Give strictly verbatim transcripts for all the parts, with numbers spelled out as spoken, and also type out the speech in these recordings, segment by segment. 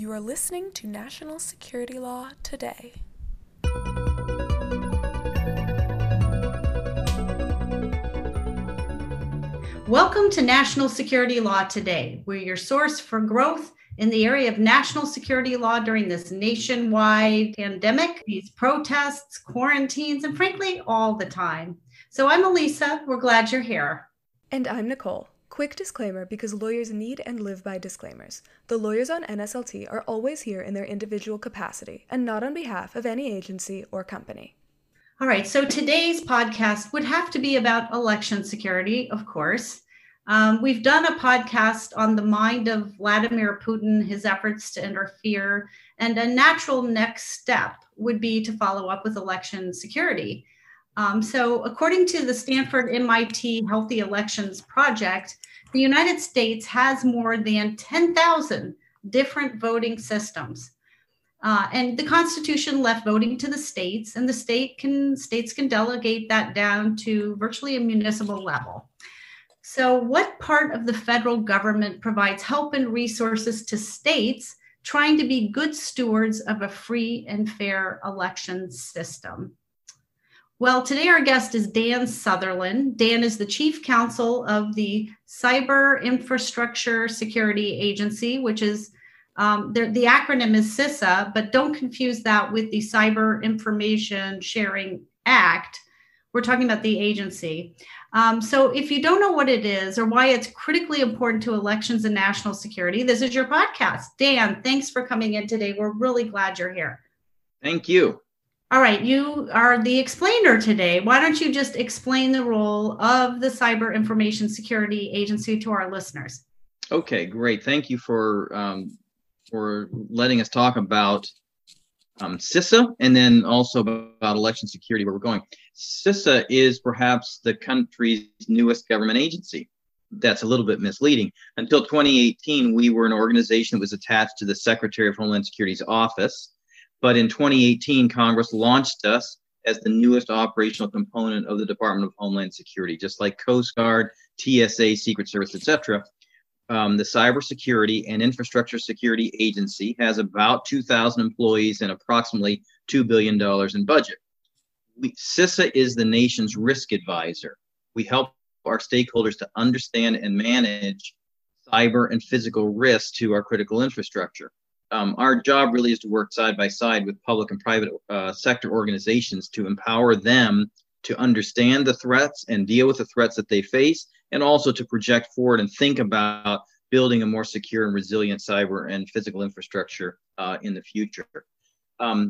You are listening to National Security Law Today. Welcome to National Security Law Today. We're your source for growth in the area of national security law during this nationwide pandemic, these protests, quarantines, and frankly, all the time. So I'm Elisa. We're glad you're here. And I'm Nicole. Quick disclaimer, because lawyers need and live by disclaimers. The lawyers on N S L T are always here in their individual capacity and not on behalf of any agency or company. All right, so today's podcast would have to be about election security, of course. Um, we've done a podcast on the mind of Vladimir Putin, his efforts to interfere, and a natural next step would be to follow up with election security. Um, so according to the Stanford M I T Healthy Elections Project, the United States has more than ten thousand different voting systems. Uh, and the Constitution left voting to the states, and the state can states can delegate that down to virtually a municipal level. So what part of the federal government provides help and resources to states trying to be good stewards of a free and fair election system? Well, today our guest is Dan Sutherland. Dan is the chief counsel of the Cyber Infrastructure Security Agency, which is Um, the, the acronym is CISA, but don't confuse that with the Cyber Information Sharing Act. We're talking about the agency. Um, so if you don't know what it is or why it's critically important to elections and national security, this is your podcast. Dan, thanks for coming in today. We're really glad you're here. Thank you. All right, you are the explainer today. Why don't you just explain the role of the Cyber Information Security Agency to our listeners? Okay, great. Thank you for... Um... for letting us talk about um, CISA and then also about election security, where we're going. CISA is perhaps the country's newest government agency. That's a little bit misleading. Until twenty eighteen, we were an organization that was attached to the Secretary of Homeland Security's office. But in twenty eighteen, Congress launched us as the newest operational component of the Department of Homeland Security, just like Coast Guard, T S A, Secret Service, et cetera. Um, the Cybersecurity and Infrastructure Security Agency has about two thousand employees and approximately two billion dollars in budget. We, CISA is the nation's risk advisor. We help our stakeholders to understand and manage cyber and physical risks to our critical infrastructure. Um, our job really is to work side by side with public and private uh, sector organizations to empower them to understand the threats and deal with the threats that they face, and also to project forward and think about building a more secure and resilient cyber and physical infrastructure uh, in the future. Um,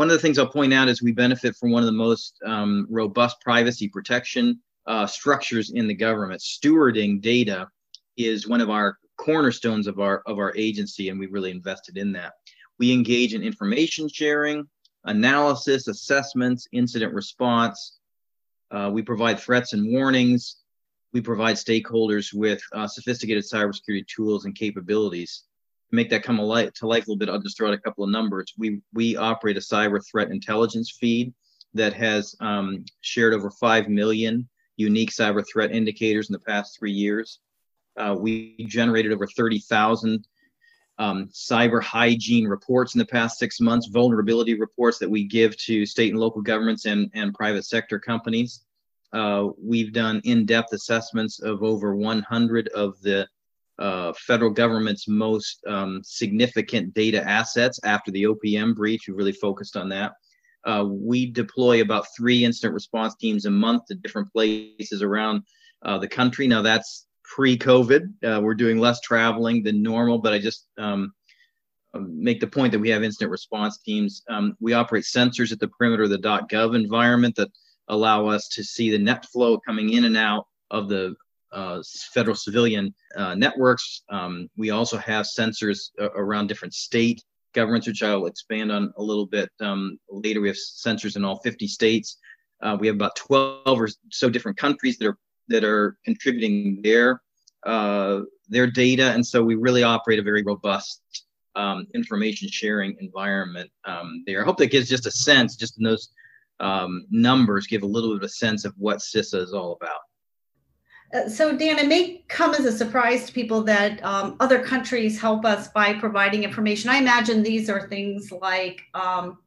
one of the things I'll point out is we benefit from one of the most um, robust privacy protection uh, structures in the government. Stewarding data is one of our cornerstones of our, of our agency, and we really invested in that. We engage in information sharing, analysis, assessments, incident response. Uh, we provide threats and warnings. We provide stakeholders with uh, sophisticated cybersecurity tools and capabilities. To make that come alive, to life a little bit, I'll just throw out a couple of numbers. We we operate a cyber threat intelligence feed that has um, shared over five million unique cyber threat indicators in the past three years. Uh, we generated over thirty thousand um, cyber hygiene reports in the past six months, vulnerability reports that we give to state and local governments and, and private sector companies. Uh, we've done in-depth assessments of over one hundred of the uh, federal government's most um, significant data assets after the O P M breach. We really focused on that. Uh, we deploy about three incident response teams a month to different places around uh, the country. Now, that's pre-COVID. Uh, we're doing less traveling than normal, but I just um, make the point that we have incident response teams. Um, we operate sensors at the perimeter of the .gov environment that allow us to see the net flow coming in and out of the uh, federal civilian uh, networks. Um, we also have sensors uh, around different state governments, which I'll expand on a little bit um, later. We have sensors in all fifty states. Uh, we have about twelve or so different countries that are that are contributing their uh, their data, and so we really operate a very robust um, information sharing environment um, there. I hope that gives just a sense, just in those Um, numbers give a little bit of a sense of what CISA is all about. So Dan, it may come as a surprise to people that um, other countries help us by providing information. I imagine these are things like um,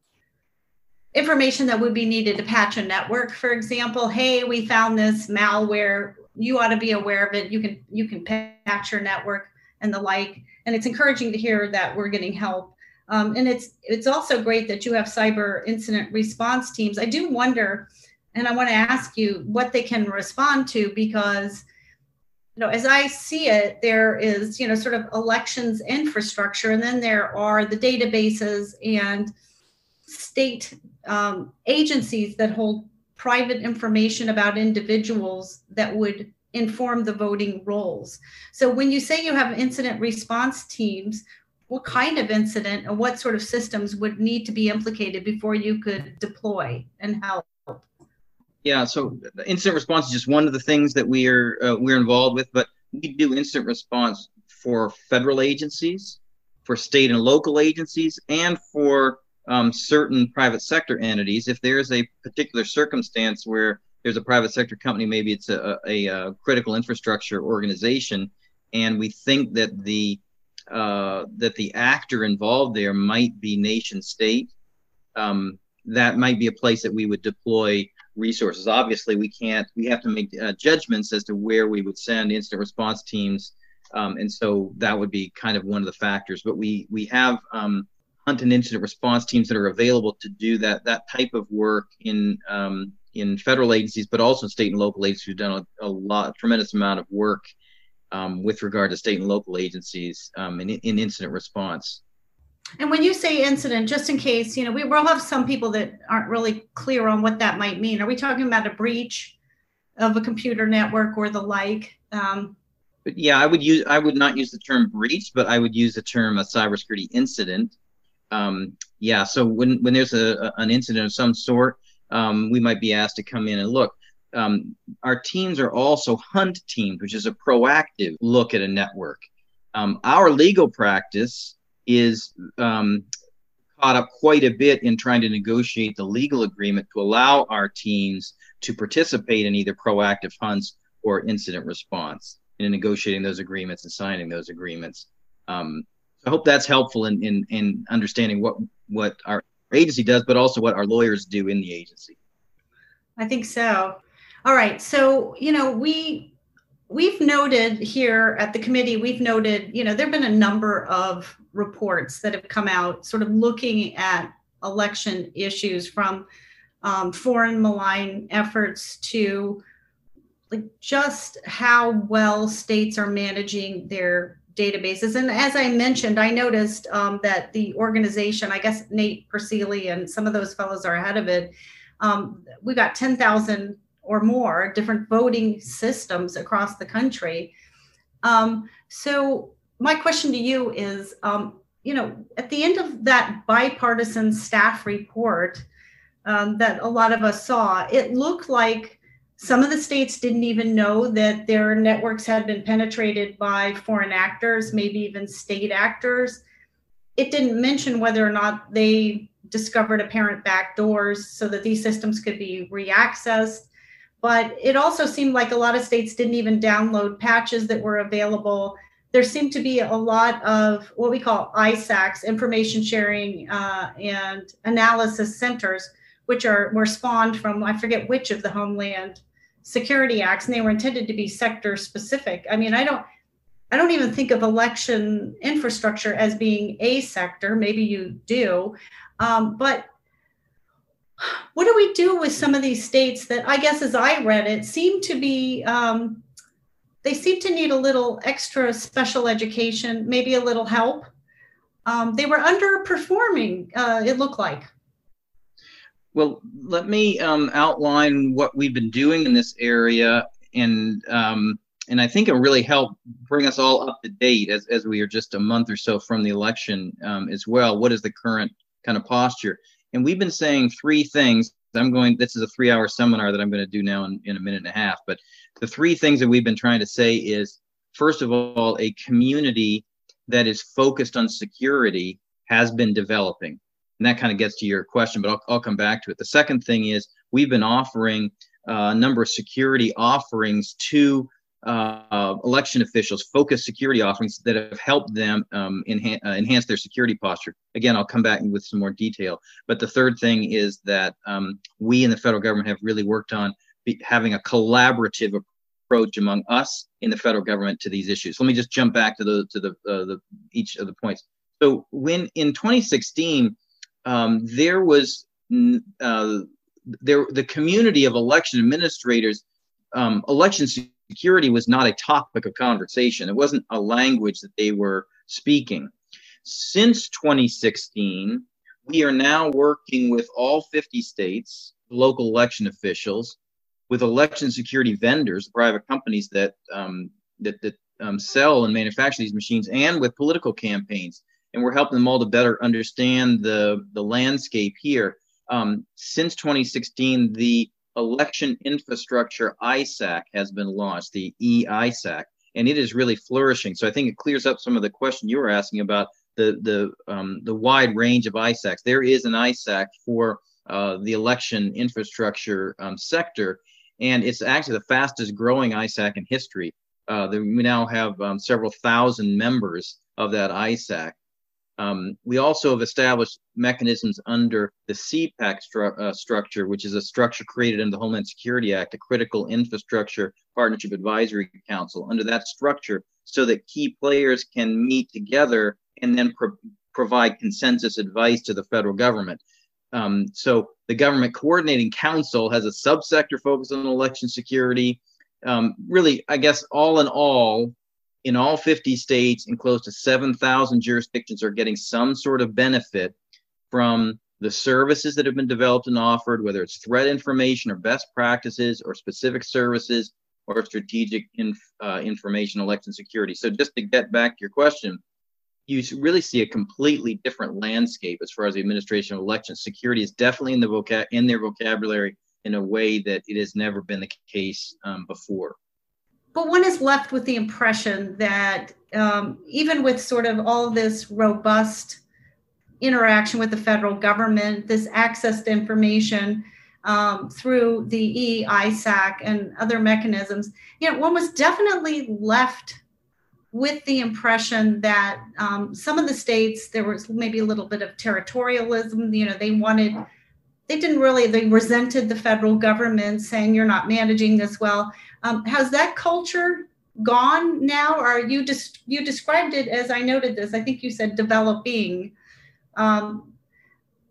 information that would be needed to patch a network, for example. Hey, we found this malware. You ought to be aware of it. You can you can patch your network and the like. And it's encouraging to hear that we're getting help. Um, and it's it's also great that you have cyber incident response teams. I do wonder, and I want to ask you what they can respond to, because, you know, as I see it, there is, you know, sort of elections infrastructure, and then there are the databases and state um, agencies that hold private information about individuals that would inform the voting rolls. So when you say you have incident response teams, what kind of incident and what sort of systems would need to be implicated before you could deploy and help? Yeah, so incident response is just one of the things that we are uh, we're involved with, but we do incident response for federal agencies, for state and local agencies, and for um, certain private sector entities. If there is a particular circumstance where there's a private sector company, maybe it's a, a, a critical infrastructure organization, and we think that the uh, that the actor involved there might be nation state, um, that might be a place that we would deploy resources. Obviously, we can't, we have to make uh, judgments as to where we would send incident response teams. Um, and so that would be kind of one of the factors. But we we have um, hunt and incident response teams that are available to do that that type of work in um, in federal agencies, but also state and local agencies. We've done a, a lot, a tremendous amount of work um, with regard to state and local agencies um, in, in incident response. And when you say incident, just in case, you know, we will have some people that aren't really clear on what that might mean. Are we talking about a breach of a computer network or the like? Um, but yeah, I would use I would not use the term breach, but I would use the term a cybersecurity incident. Um, yeah, so when when there's a, a an incident of some sort, um, we might be asked to come in and look. Um, our teams are also hunt teams, which is a proactive look at a network. Um, our legal practice is um, caught up quite a bit in trying to negotiate the legal agreement to allow our teams to participate in either proactive hunts or incident response, and in negotiating those agreements and signing those agreements. Um, so I hope that's helpful in, in, in understanding what, what our agency does, but also what our lawyers do in the agency. I think so. All right. So, you know, we, we've noted here at the committee, we've noted, you know, there've been a number of reports that have come out sort of looking at election issues, from um, foreign malign efforts to like just how well states are managing their databases. And as I mentioned, I noticed um, that the organization, I guess Nate Persili and some of those fellows are ahead of it. Um, we got ten thousand or more different voting systems across the country. Um, so my question to you is, um, you know, at the end of that bipartisan staff report um, that a lot of us saw, it looked like some of the states didn't even know that their networks had been penetrated by foreign actors, maybe even state actors. It didn't mention whether or not they discovered apparent backdoors so that these systems could be reaccessed. But it also seemed like a lot of states didn't even download patches that were available. There seemed to be a lot of what we call I SACs, information sharing uh, and analysis centers, which are were spawned from, I forget which of the Homeland Security Acts, and they were intended to be sector specific. I mean, I don't, I don't even think of election infrastructure as being a sector. Maybe you do, um, but what do we do with some of these states that, I guess, as I read it, seem to be, um, they seem to need a little extra special education, maybe a little help. Um, they were underperforming, uh, it looked like. Well, let me um, outline what we've been doing in this area, and um, and I think it'll really help bring us all up to date as, as we are just a month or so from the election um, as well. What is the current kind of posture? And we've been saying three things. I'm going, this is a three hour seminar that I'm going to do now in, in a minute and a half. But the three things that we've been trying to say is, first of all, a community that is focused on security has been developing. And that kind of gets to your question, but I'll, I'll come back to it. The second thing is we've been offering uh, a number of security offerings to uh, election officials focused security offerings that have helped them um, enhance, uh, enhance their security posture. Again, I'll come back with some more detail. But the third thing is that um, we in the federal government have really worked on be, having a collaborative approach. approach among us in the federal government to these issues. Let me just jump back to the to the, uh, the each of the points. So when in twenty sixteen, um, there was uh, there the community of election administrators, um, election security was not a topic of conversation. It wasn't a language that they were speaking. Since twenty sixteen, we are now working with all fifty states, local election officials, with election security vendors, private companies that um, that, that um, sell and manufacture these machines, and with political campaigns. And we're helping them all to better understand the, the landscape here. Um, since twenty sixteen, the Election Infrastructure I S A C has been launched, the E I S A C, and it is really flourishing. So I think it clears up some of the question you were asking about the, the, um, the wide range of I S A Cs. There is an I S A C for uh, the election infrastructure um, sector. And it's actually the fastest growing I S A C in history. Uh, the, we now have um, several thousand members of that I S A C. Um, we also have established mechanisms under the C PAC stru uh, structure, which is a structure created under the Homeland Security Act, a Critical Infrastructure Partnership Advisory Council, under that structure, so that key players can meet together and then pro provide consensus advice to the federal government. Um, so the Government Coordinating Council has a subsector focus on election security. Um, really, I guess all in all, in all fifty states and close to seven thousand jurisdictions are getting some sort of benefit from the services that have been developed and offered, whether it's threat information or best practices or specific services or strategic inf uh, information election security. So just to get back to your question, you really see a completely different landscape as far as the administration of elections. Security is definitely in the vocab in their vocabulary in a way that it has never been the case um, before. But one is left with the impression that um, even with sort of all this robust interaction with the federal government, this access to information um, through the E I S A C and other mechanisms, you know, one was definitely left with the impression that um, some of the states, there was maybe a little bit of territorialism. You know, they wanted, they didn't really, they resented the federal government saying, you're not managing this well. Um, has that culture gone now? Or are you just, you described it as, I noted this, I think you said developing. Um,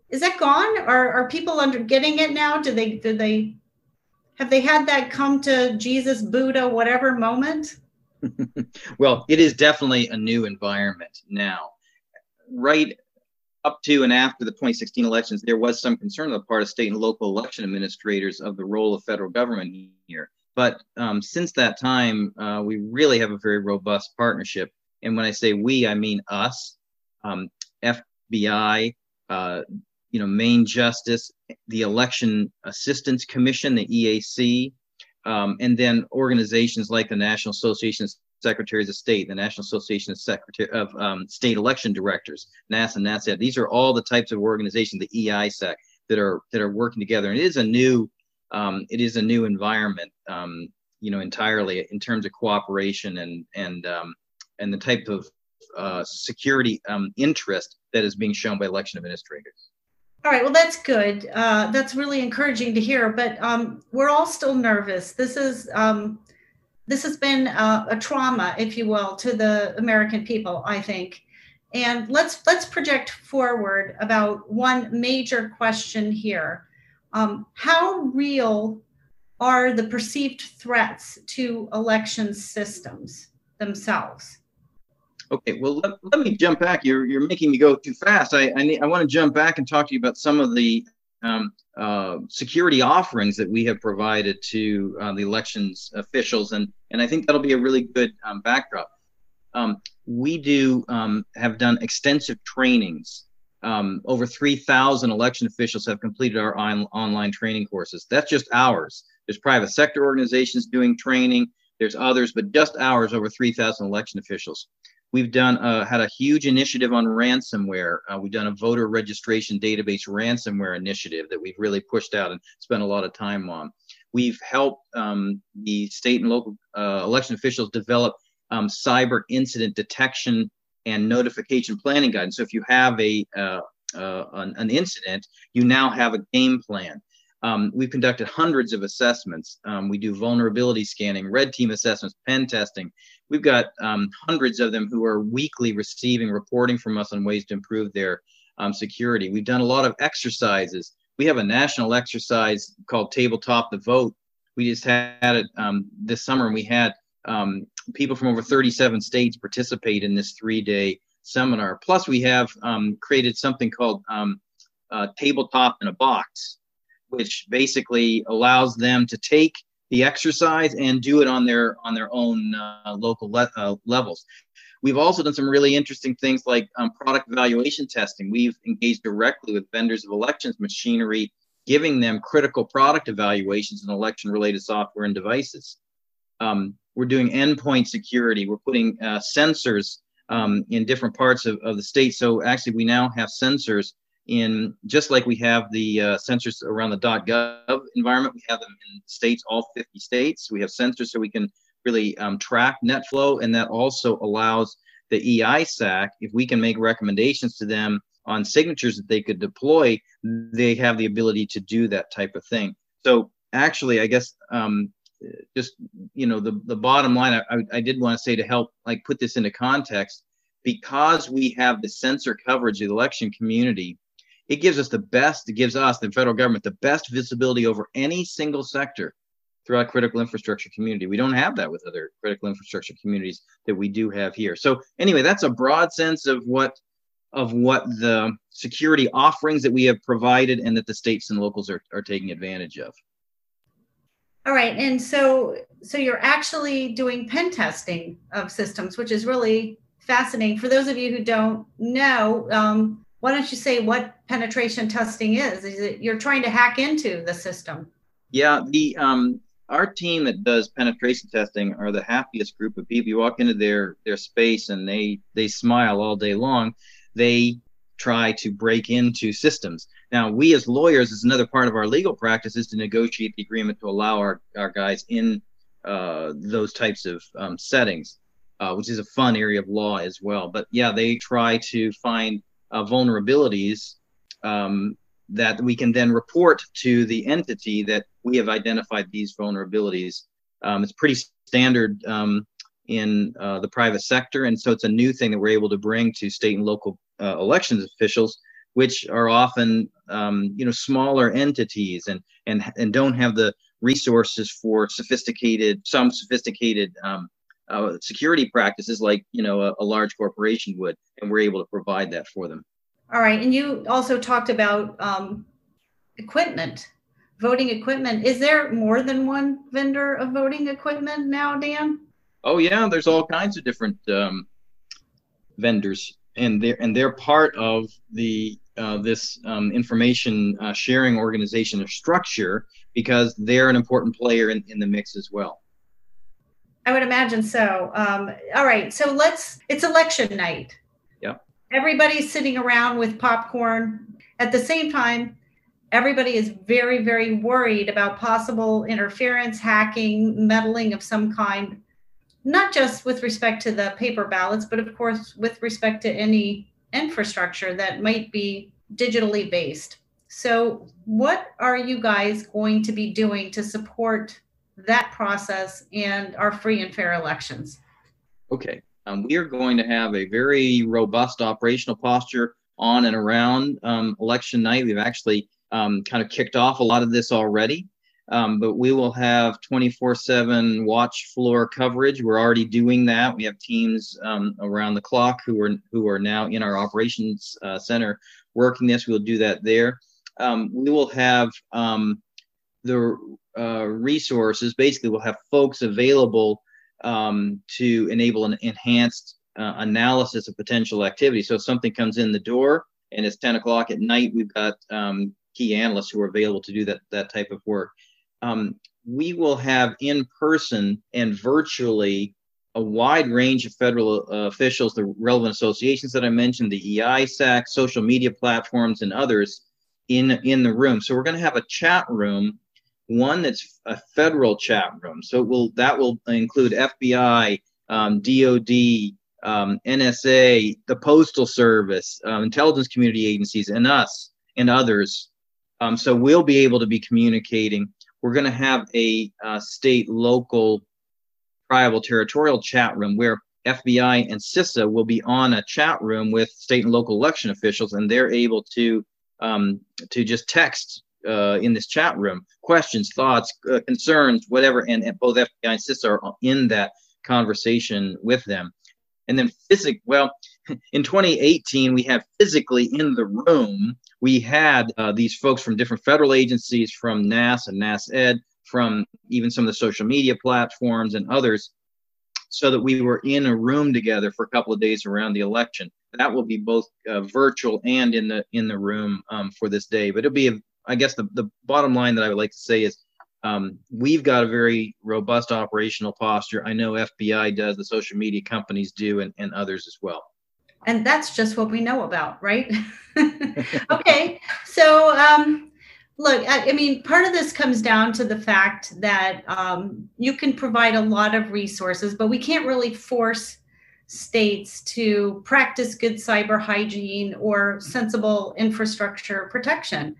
is that gone? Or are people under getting it now? Do they, do they, have they had that come to Jesus, Buddha, whatever moment? Well, it is definitely a new environment now. Right up to and after the twenty sixteen elections, there was some concern on the part of state and local election administrators of the role of federal government here. But um, since that time, uh, we really have a very robust partnership. And when I say we, I mean us, um, F B I, uh, you know, Maine Justice, the Election Assistance Commission, the E A C, Um, and then organizations like the National Association of Secretaries of State, the National Association of, Secretary of um, State Election Directors, NASS and NASED. These are all the types of organizations, the E I S A C, that are that are working together. And it is a new, um, it is a new environment, um, you know, entirely in terms of cooperation and and um, and the type of uh, security um, interest that is being shown by election administrators. All right. Well, that's good. Uh, that's really encouraging to hear. But um, we're all still nervous. This is um, this has been a, a trauma, if you will, to the American people, I think. And let's let's project forward about one major question here: um, how real are the perceived threats to election systems themselves? Okay, well, let, let me jump back. You're, you're making me go too fast. I, I, I want to jump back and talk to you about some of the um, uh, security offerings that we have provided to uh, the elections officials. And, and I think that'll be a really good um, backdrop. Um, we do um, have done extensive trainings. Um, over three thousand election officials have completed our on, online training courses. That's just ours. There's private sector organizations doing training. There's others, but just ours, over three thousand election officials. We've done uh, had a huge initiative on ransomware. Uh, we've done a voter registration database ransomware initiative that we've really pushed out and spent a lot of time on. We've helped um, the state and local uh, election officials develop um, cyber incident detection and notification planning guidance. So if you have a uh, uh, an, an incident, you now have a game plan. Um, we've conducted hundreds of assessments. Um, we do vulnerability scanning, red team assessments, pen testing. We've got um, hundreds of them who are weekly receiving reporting from us on ways to improve their um, security. We've done a lot of exercises. We have a national exercise called Tabletop the Vote. We just had it um, this summer, and we had um, people from over thirty-seven states participate in this three-day seminar. Plus, we have um, created something called um, uh, Tabletop in a Box, which basically allows them to take the exercise and do it on their on their own uh, local le uh, levels. We've also done some really interesting things like um, product evaluation testing. We've engaged directly with vendors of elections machinery, giving them critical product evaluations and election-related software and devices. Um, we're doing endpoint security. We're putting uh, sensors um, in different parts of, of the state. So actually, we now have sensors in, just like we have the uh, sensors around the .gov environment, we have them in states, all fifty states. We have sensors so we can really um, track net flow, and that also allows the E I SAC, if we can make recommendations to them on signatures that they could deploy, they have the ability to do that type of thing. So actually, I guess um, just, you know, the, the bottom line, I, I did want to say to help like put this into context, because we have the sensor coverage of the election community, it gives us the best, it gives us, the federal government, the best visibility over any single sector throughout critical infrastructure community. We don't have that with other critical infrastructure communities that we do have here. So anyway, that's a broad sense of what of what the security offerings that we have provided and that the states and locals are, are taking advantage of. All right, and so, so you're actually doing pen testing of systems, which is really fascinating. For those of you who don't know, um, why don't you say what penetration testing is? Is it you're trying to hack into the system? Yeah, the um, our team that does penetration testing are the happiest group of people. You walk into their their space and they they smile all day long. They try to break into systems. Now, we as lawyers, is another part of our legal practice is to negotiate the agreement to allow our our guys in uh, those types of um, settings, uh, which is a fun area of law as well. But yeah, they try to find Uh, vulnerabilities um, that we can then report to the entity that we have identified these vulnerabilities. Um, it's pretty standard um, in uh, the private sector, and so it's a new thing that we're able to bring to state and local uh, elections officials, which are often um, you know smaller entities and and and don't have the resources for sophisticated some sophisticated. Um, Uh, security practices like, you know, a, a large corporation would, and we're able to provide that for them. All right. And you also talked about um, equipment, voting equipment. Is there more than one vendor of voting equipment now, Dan? Oh, yeah. There's all kinds of different um, vendors, and they're, and they're part of the uh, this um, information uh, sharing organization or structure, because they're an important player in, in the mix as well. I would imagine so. Um, all right, so let's, it's election night. Yeah. Everybody's sitting around with popcorn. At the same time, everybody is very, very worried about possible interference, hacking, meddling of some kind, not just with respect to the paper ballots, but of course, with respect to any infrastructure that might be digitally based. So what are you guys going to be doing to support that process and our free and fair elections? Okay, um, we are going to have a very robust operational posture on and around um, election night. We've actually um, kind of kicked off a lot of this already, um, but we will have twenty-four seven watch floor coverage. We're already doing that. We have teams um, around the clock who are, who are now in our operations uh, center working this. We'll do that there. Um, we will have um, the Uh, resources. Basically, we'll have folks available um, to enable an enhanced uh, analysis of potential activity. So if something comes in the door and it's ten o'clock at night, we've got um, key analysts who are available to do that, that type of work. Um, we will have in person and virtually a wide range of federal uh, officials, the relevant associations that I mentioned, the E I SAC, social media platforms, and others in, in the room. So we're going to have a chat room one that's a federal chat room. So it will, that will include F B I, um, D O D, um, N S A, the Postal Service, um, intelligence community agencies, and us and others. Um, so we'll be able to be communicating. We're going to have a uh, state, local, tribal, territorial chat room where F B I and CISA will be on a chat room with state and local election officials, and they're able to um, to just text uh, in this chat room questions, thoughts, uh, concerns, whatever, and, and both F B I and CISA are in that conversation with them. And then physically, well, in twenty eighteen, we had physically in the room, we had uh, these folks from different federal agencies, from NASS and NASED, from even some of the social media platforms and others, so that we were in a room together for a couple of days around the election. That will be both uh, virtual and in the in the room um, for this day. But it'll be, a, I guess, the, the bottom line that I would like to say is um, we've got a very robust operational posture. I know F B I does, the social media companies do, and, and others as well. And that's just what we know about, right? Okay, so um, look, I, I mean, part of this comes down to the fact that um, you can provide a lot of resources, but we can't really force states to practice good cyber hygiene or sensible infrastructure protection.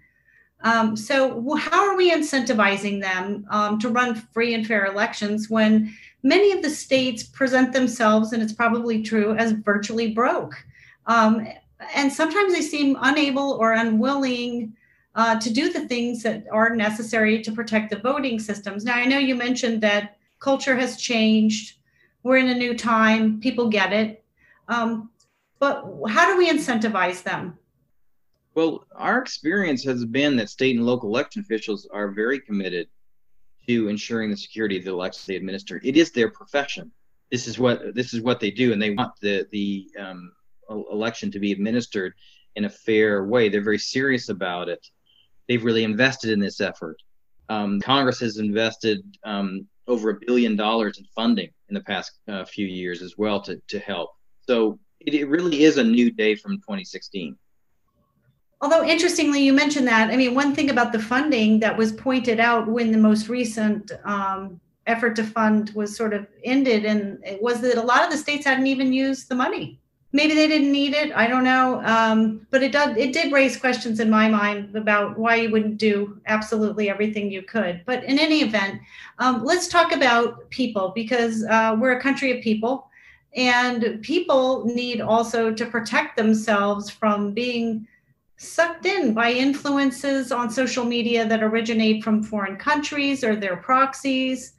Um, so how are we incentivizing them um, to run free and fair elections when many of the states present themselves, and it's probably true, as virtually broke? Um, and sometimes they seem unable or unwilling uh, to do the things that are necessary to protect the voting systems. Now, I know you mentioned that culture has changed. We're in a new time. People get it. Um, but how do we incentivize them? Well, our experience has been that state and local election officials are very committed to ensuring the security of the elections they administer. It is their profession. This is what this is what they do, and they want the the um, election to be administered in a fair way. They're very serious about it. They've really invested in this effort. Um, Congress has invested um, over a billion dollars in funding in the past uh, few years as well to to help. So it, it really is a new day from twenty sixteen. Although, interestingly, you mentioned that. I mean, one thing about the funding that was pointed out when the most recent um, effort to fund was sort of ended, and it was that a lot of the states hadn't even used the money. Maybe they didn't need it. I don't know. Um, but it did, it did raise questions in my mind about why you wouldn't do absolutely everything you could. But in any event, um, let's talk about people, because uh, we're a country of people, and people need also to protect themselves from being sucked in by influences on social media that originate from foreign countries or their proxies.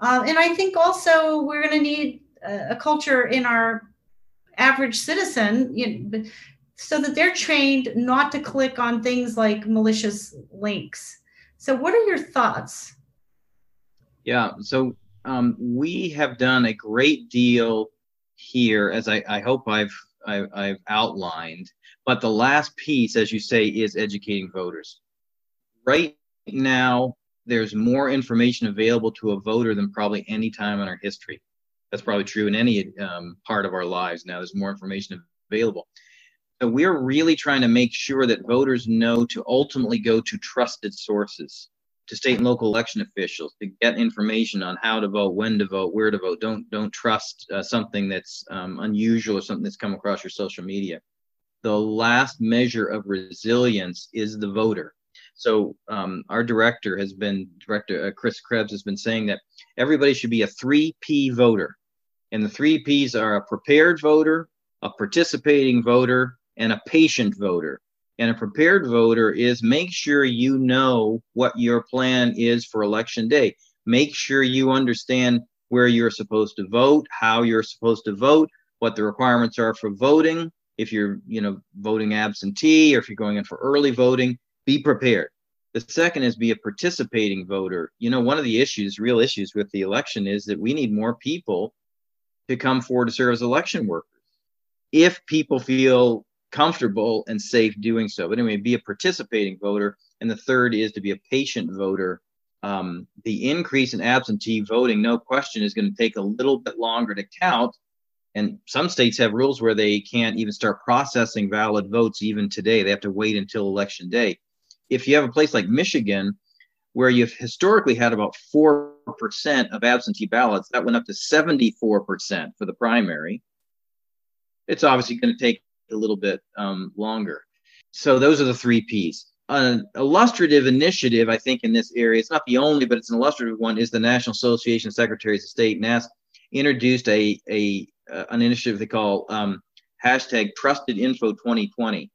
Uh, and I think also we're going to need a, a culture in our average citizen, you know, so that they're trained not to click on things like malicious links. So what are your thoughts? Yeah, so um, we have done a great deal here, as I, I hope I've I, I've outlined. But the last piece, as you say, is educating voters. Right now, there's more information available to a voter than probably any time in our history. That's probably true in any um, part of our lives now. There's more information available. So we're really trying to make sure that voters know to ultimately go to trusted sources, to state and local election officials, to get information on how to vote, when to vote, where to vote. Don't, don't trust uh, something that's um, unusual or something that's come across your social media. The last measure of resilience is the voter. So um, our director has been, Director uh, Chris Krebs has been saying that everybody should be a three P voter. And the three Ps are a prepared voter, a participating voter, and a patient voter. And a prepared voter is make sure you know what your plan is for election day. Make sure you understand where you're supposed to vote, how you're supposed to vote, what the requirements are for voting. If you're, you know, voting absentee, or if you're going in for early voting, be prepared. The second is be a participating voter. You know, one of the issues, real issues with the election is that we need more people to come forward to serve as election workers if people feel comfortable and safe doing so. But anyway, be a participating voter. And the third is to be a patient voter. Um, the increase in absentee voting, no question, is going to take a little bit longer to count. And some states have rules where they can't even start processing valid votes even today. They have to wait until election day. If you have a place like Michigan, where you've historically had about four percent of absentee ballots, that went up to seventy-four percent for the primary. It's obviously going to take a little bit um, longer. So those are the three Ps. An illustrative initiative, I think, in this area, it's not the only, but it's an illustrative one, is the National Association of Secretaries of State, N A S S, introduced a, a uh, an initiative they call um, hashtag Trusted Info twenty twenty.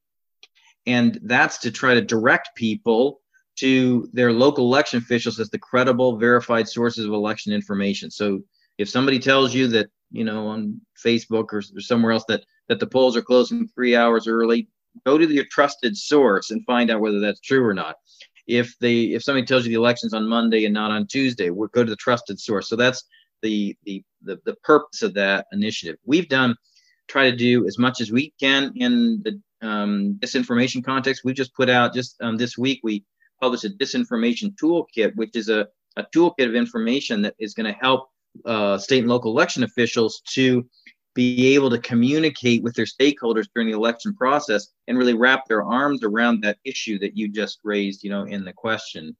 And that's to try to direct people to their local election officials as the credible, verified sources of election information. So if somebody tells you that, you know, on Facebook or, or somewhere else that, that the polls are closing three hours early, go to your trusted source and find out whether that's true or not. If they, if somebody tells you the election's on Monday and not on Tuesday, we'll go to the trusted source. So that's the, the, the, the purpose of that initiative. We've done, try to do as much as we can in the um, disinformation context. We've just put out, just um, this week, we published a disinformation toolkit, which is a, a toolkit of information that is going to help uh, state and local election officials to be able to communicate with their stakeholders during the election process and really wrap their arms around that issue that you just raised, you know, in the question.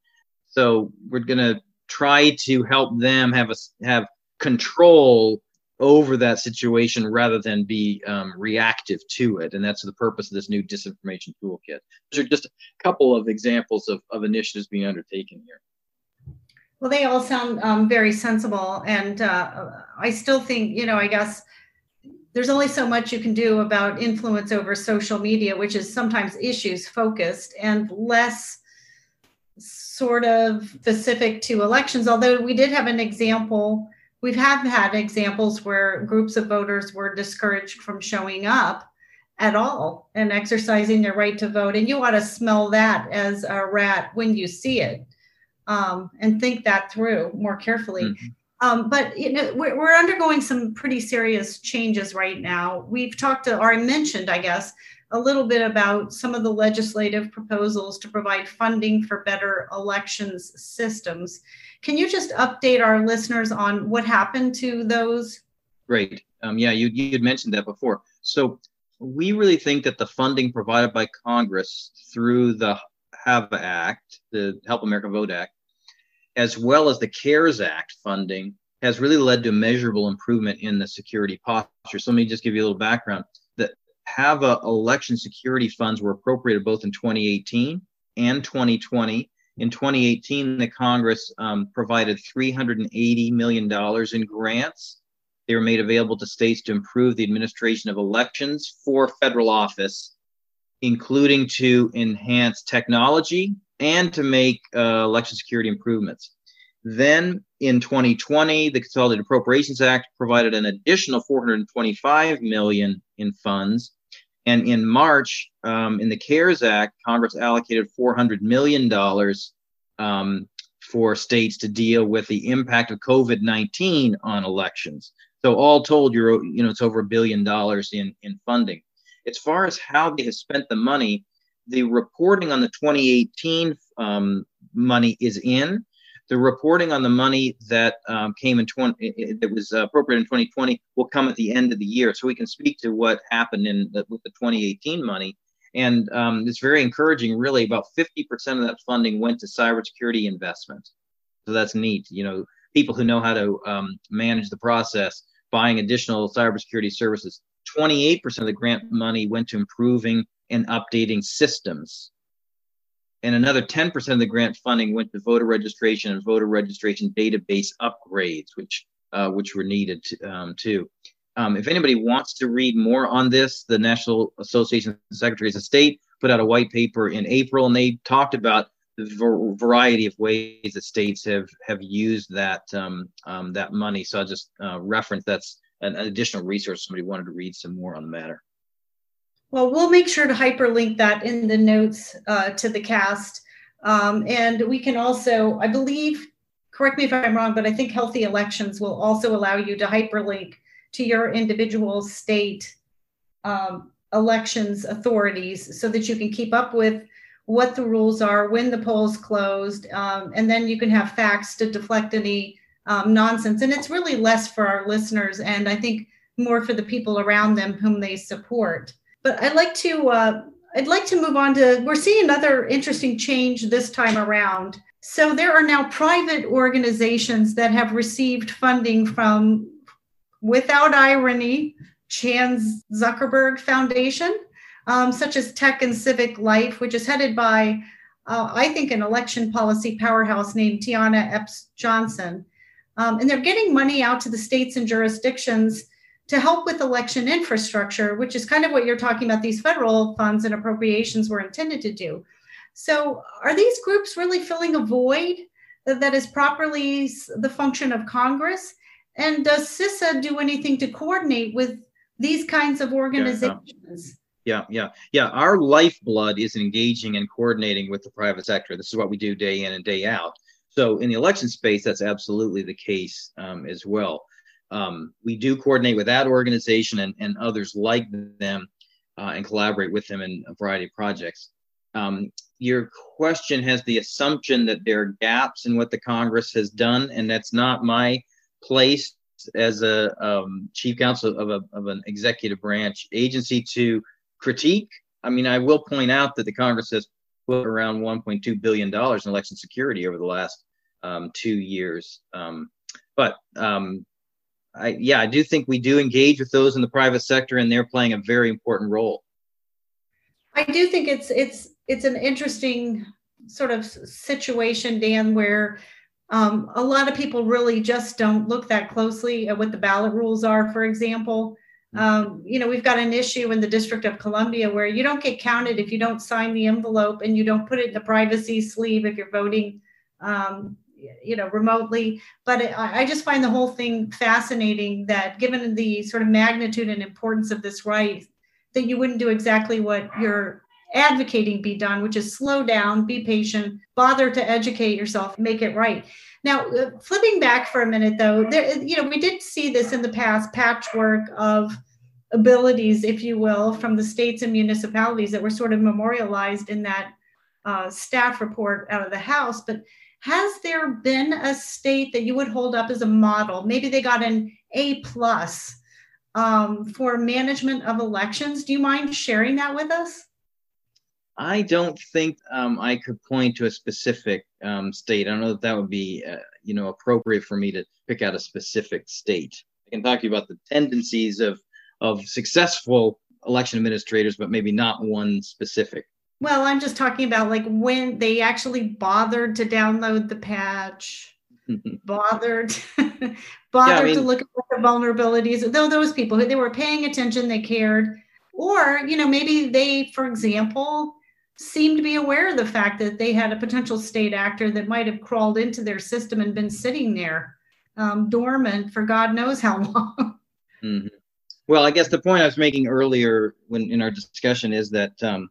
So we're going to try to help them have a, have control over that situation rather than be um, reactive to it. And that's the purpose of this new disinformation toolkit. Those are just a couple of examples of, of initiatives being undertaken here. Well, they all sound um, very sensible. And uh, I still think, you know, I guess there's only so much you can do about influence over social media, which is sometimes issues focused and less sort of specific to elections. Although we did have an example, we've have had examples where groups of voters were discouraged from showing up at all and exercising their right to vote. And you ought to smell that as a rat when you see it, um, and think that through more carefully. Mm-hmm. Um, but you know, we're, we're undergoing some pretty serious changes right now. We've talked to, or I mentioned, I guess, a little bit about some of the legislative proposals to provide funding for better elections systems. Can you just update our listeners on what happened to those? Great. Um, yeah, you you'd mentioned that before. So we really think that the funding provided by Congress through the HAVA Act, the Help America Vote Act, as well as the CARES Act funding, has really led to measurable improvement in the security posture. So let me just give you a little background. The HAVA election security funds were appropriated both in twenty eighteen and twenty twenty. In twenty eighteen, the Congress um, provided three hundred eighty million dollars in grants. They were made available to states to improve the administration of elections for federal office, including to enhance technology and to make uh, election security improvements. Then in twenty twenty, the Consolidated Appropriations Act provided an additional four hundred twenty-five million dollars in funds. And in March, um, in the CARES Act, Congress allocated four hundred million dollars um, for states to deal with the impact of COVID nineteen on elections. So all told, you're, you know, it's over a billion dollars in, in funding. As far as how they have spent the money, the reporting on the twenty eighteen um, money is in. The reporting on the money that um, came in twenty that was appropriated in twenty twenty will come at the end of the year, so we can speak to what happened in the, with the twenty eighteen money. And um, it's very encouraging. Really, about fifty percent of that funding went to cybersecurity investment. So that's neat. You know, people who know how to um, manage the process, buying additional cybersecurity services. twenty-eight percent of the grant money went to improving and updating systems. And another ten percent of the grant funding went to voter registration and voter registration database upgrades, which uh, which were needed to, um, too. Um, if anybody wants to read more on this, the National Association of Secretaries of State put out a white paper in April, and they talked about the v- variety of ways that states have have used that um, um, that money. So I'll just uh, reference that's an additional resource. Somebody wanted to read some more on the matter. Well, we'll make sure to hyperlink that in the notes uh, to the cast. Um, and we can also, I believe, correct me if I'm wrong, but I think Healthy Elections will also allow you to hyperlink to your individual state um, elections authorities so that you can keep up with what the rules are, when the polls closed, um, and then you can have facts to deflect any um, nonsense. And it's really less for our listeners and I think more for the people around them whom they support. But I'd like to uh, I'd like to move on to, we're seeing another interesting change this time around. So there are now private organizations that have received funding from, without irony, Chan Zuckerberg Foundation, um, such as Tech and Civic Life, which is headed by, uh, I think, an election policy powerhouse named Tiana Epps Johnson. Um, and they're getting money out to the states and jurisdictions to help with election infrastructure, which is kind of what you're talking about these federal funds and appropriations were intended to do. So are these groups really filling a void that is properly the function of Congress? And does CISA do anything to coordinate with these kinds of organizations? Yeah, yeah, yeah. Our lifeblood is engaging and coordinating with the private sector. This is what we do day in and day out. So in the election space, that's absolutely the case um, as well. Um, we do coordinate with that organization and, and others like them uh, and collaborate with them in a variety of projects. Um, your question has the assumption that there are gaps in what the Congress has done, and that's not my place as a um, chief counsel of, a, of an executive branch agency to critique. I mean, I will point out that the Congress has put around one point two billion dollars in election security over the last um, two years. Um, but um, I, yeah, I do think we do engage with those in the private sector, and they're playing a very important role. I do think it's it's it's an interesting sort of situation, Dan, where um, a lot of people really just don't look that closely at what the ballot rules are, for example. Um, you know, we've got an issue in the District of Columbia where you don't get counted if you don't sign the envelope and you don't put it in the privacy sleeve if you're voting, um, you know, remotely. But it, I just find the whole thing fascinating that given the sort of magnitude and importance of this right, that you wouldn't do exactly what you're advocating be done, which is slow down, be patient, bother to educate yourself, make it right. Now, uh, flipping back for a minute, though, there, you know, we did see this in the past patchwork of abilities, if you will, from the states and municipalities that were sort of memorialized in that uh, staff report out of the House. But has there been a state that you would hold up as a model? Maybe they got an A plus um for management of elections. Do you mind sharing that with us? I don't think um I could point to a specific um state. I don't know if that would be uh, you know, appropriate for me to pick out a specific state. I can talk to you about the tendencies of of successful election administrators, but maybe not one specific. Well, I'm just talking about like when they actually bothered to download the patch. bothered bothered yeah, I mean, to look at the vulnerabilities, though those people who they were paying attention, they cared, or, you know, maybe they, for example, seemed to be aware of the fact that they had a potential state actor that might have crawled into their system and been sitting there um, dormant for God knows how long. Mm-hmm. Well, I guess the point I was making earlier when in our discussion is that, um,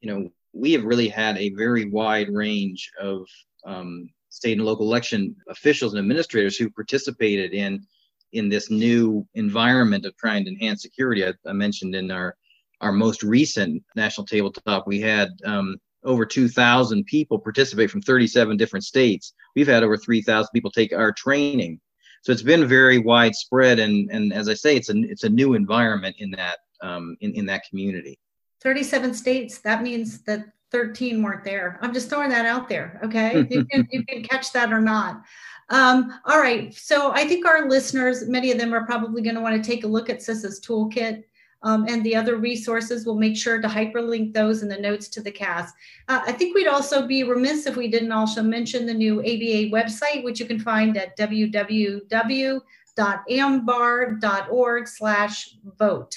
you know, we have really had a very wide range of um, state and local election officials and administrators who participated in in this new environment of trying to enhance security. I, I mentioned in our, our most recent national tabletop, we had um, over two thousand people participate from thirty-seven different states. We've had over three thousand people take our training. So it's been very widespread. And, and as I say, it's a, it's a new environment in that, um, in, in that community. thirty-seven states, that means that thirteen weren't there. I'm just throwing that out there, okay? You can, you can catch that or not. Um, all right, so I think our listeners, many of them are probably gonna wanna take a look at CISA's toolkit um, and the other resources. We'll make sure to hyperlink those in the notes to the cast. Uh, I think we'd also be remiss if we didn't also mention the new A B A website, which you can find at w w w dot ambar dot org slash vote.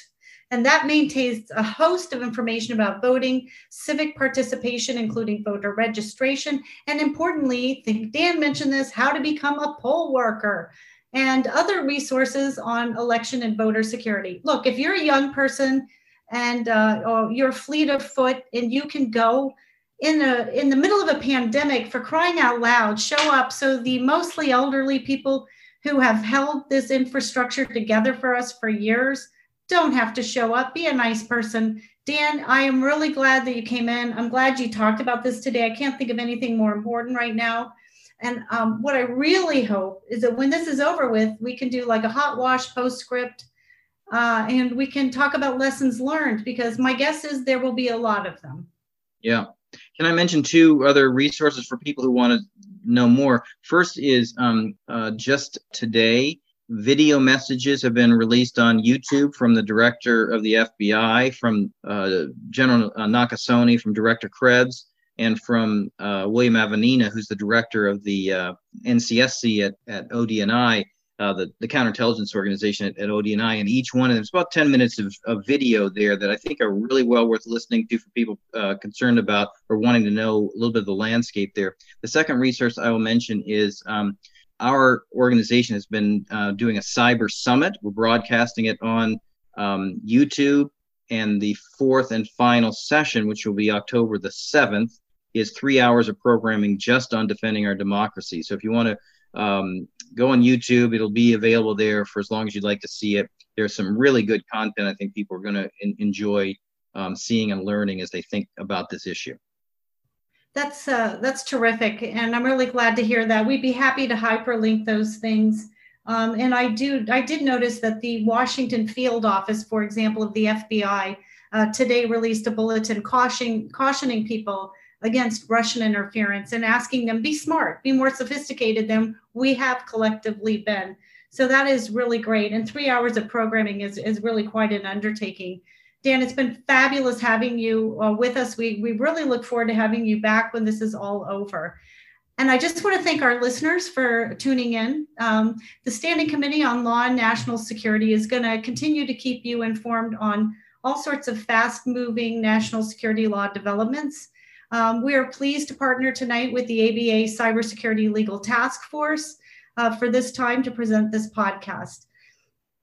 And that maintains a host of information about voting, civic participation, including voter registration, and importantly, I think Dan mentioned this, how to become a poll worker and other resources on election and voter security. Look, if you're a young person and uh, or you're fleet of foot and you can go in, a, in the middle of a pandemic, for crying out loud, show up. So the mostly elderly people who have held this infrastructure together for us for years don't have to show up. Be a nice person. Dan, I am really glad that you came in. I'm glad you talked about this today. I can't think of anything more important right now. And um, what I really hope is that when this is over with, we can do like a hot wash postscript uh, and we can talk about lessons learned, because my guess is there will be a lot of them. Yeah. Can I mention two other resources for people who want to know more? First is um, uh, just today, video messages have been released on YouTube from the director of the F B I, from uh, General Nakasone, from Director Krebs, and from uh, William Avenina, who's the director of the uh, N C S C at, at O D N I, uh, the, the counterintelligence organization at, at O D N I. And each one of them, it's about ten minutes of, of video there that I think are really well worth listening to for people uh, concerned about or wanting to know a little bit of the landscape there. The second resource I will mention is um, our organization has been uh, doing a cyber summit. We're broadcasting it on um, YouTube. And the fourth and final session, which will be October the seventh, is three hours of programming just on defending our democracy. So if you want to um, go on YouTube, it'll be available there for as long as you'd like to see it. There's some really good content I think people are going to in- enjoy um, seeing and learning as they think about this issue. That's uh, that's terrific. And I'm really glad to hear that. We'd be happy to hyperlink those things. Um, and I do, I did notice that the Washington field office, for example, of the F B I uh, today released a bulletin cautioning, cautioning people against Russian interference and asking them, be smart, be more sophisticated than we have collectively been. So that is really great. And three hours of programming is, is really quite an undertaking. Dan, it's been fabulous having you uh, with us. We, we really look forward to having you back when this is all over. And I just want to thank our listeners for tuning in. Um, the Standing Committee on Law and National Security is going to continue to keep you informed on all sorts of fast-moving national security law developments. Um, we are pleased to partner tonight with the A B A Cybersecurity Legal Task Force uh, for this time to present this podcast.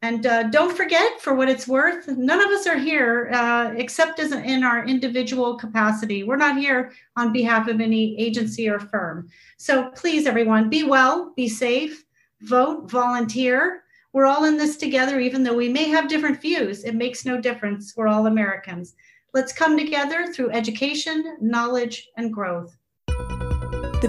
And uh, don't forget, for what it's worth, none of us are here uh, except as in our individual capacity. We're not here on behalf of any agency or firm. So please, everyone, be well, be safe, vote, volunteer. We're all in this together, even though we may have different views. It makes no difference. We're all Americans. Let's come together through education, knowledge, and growth. The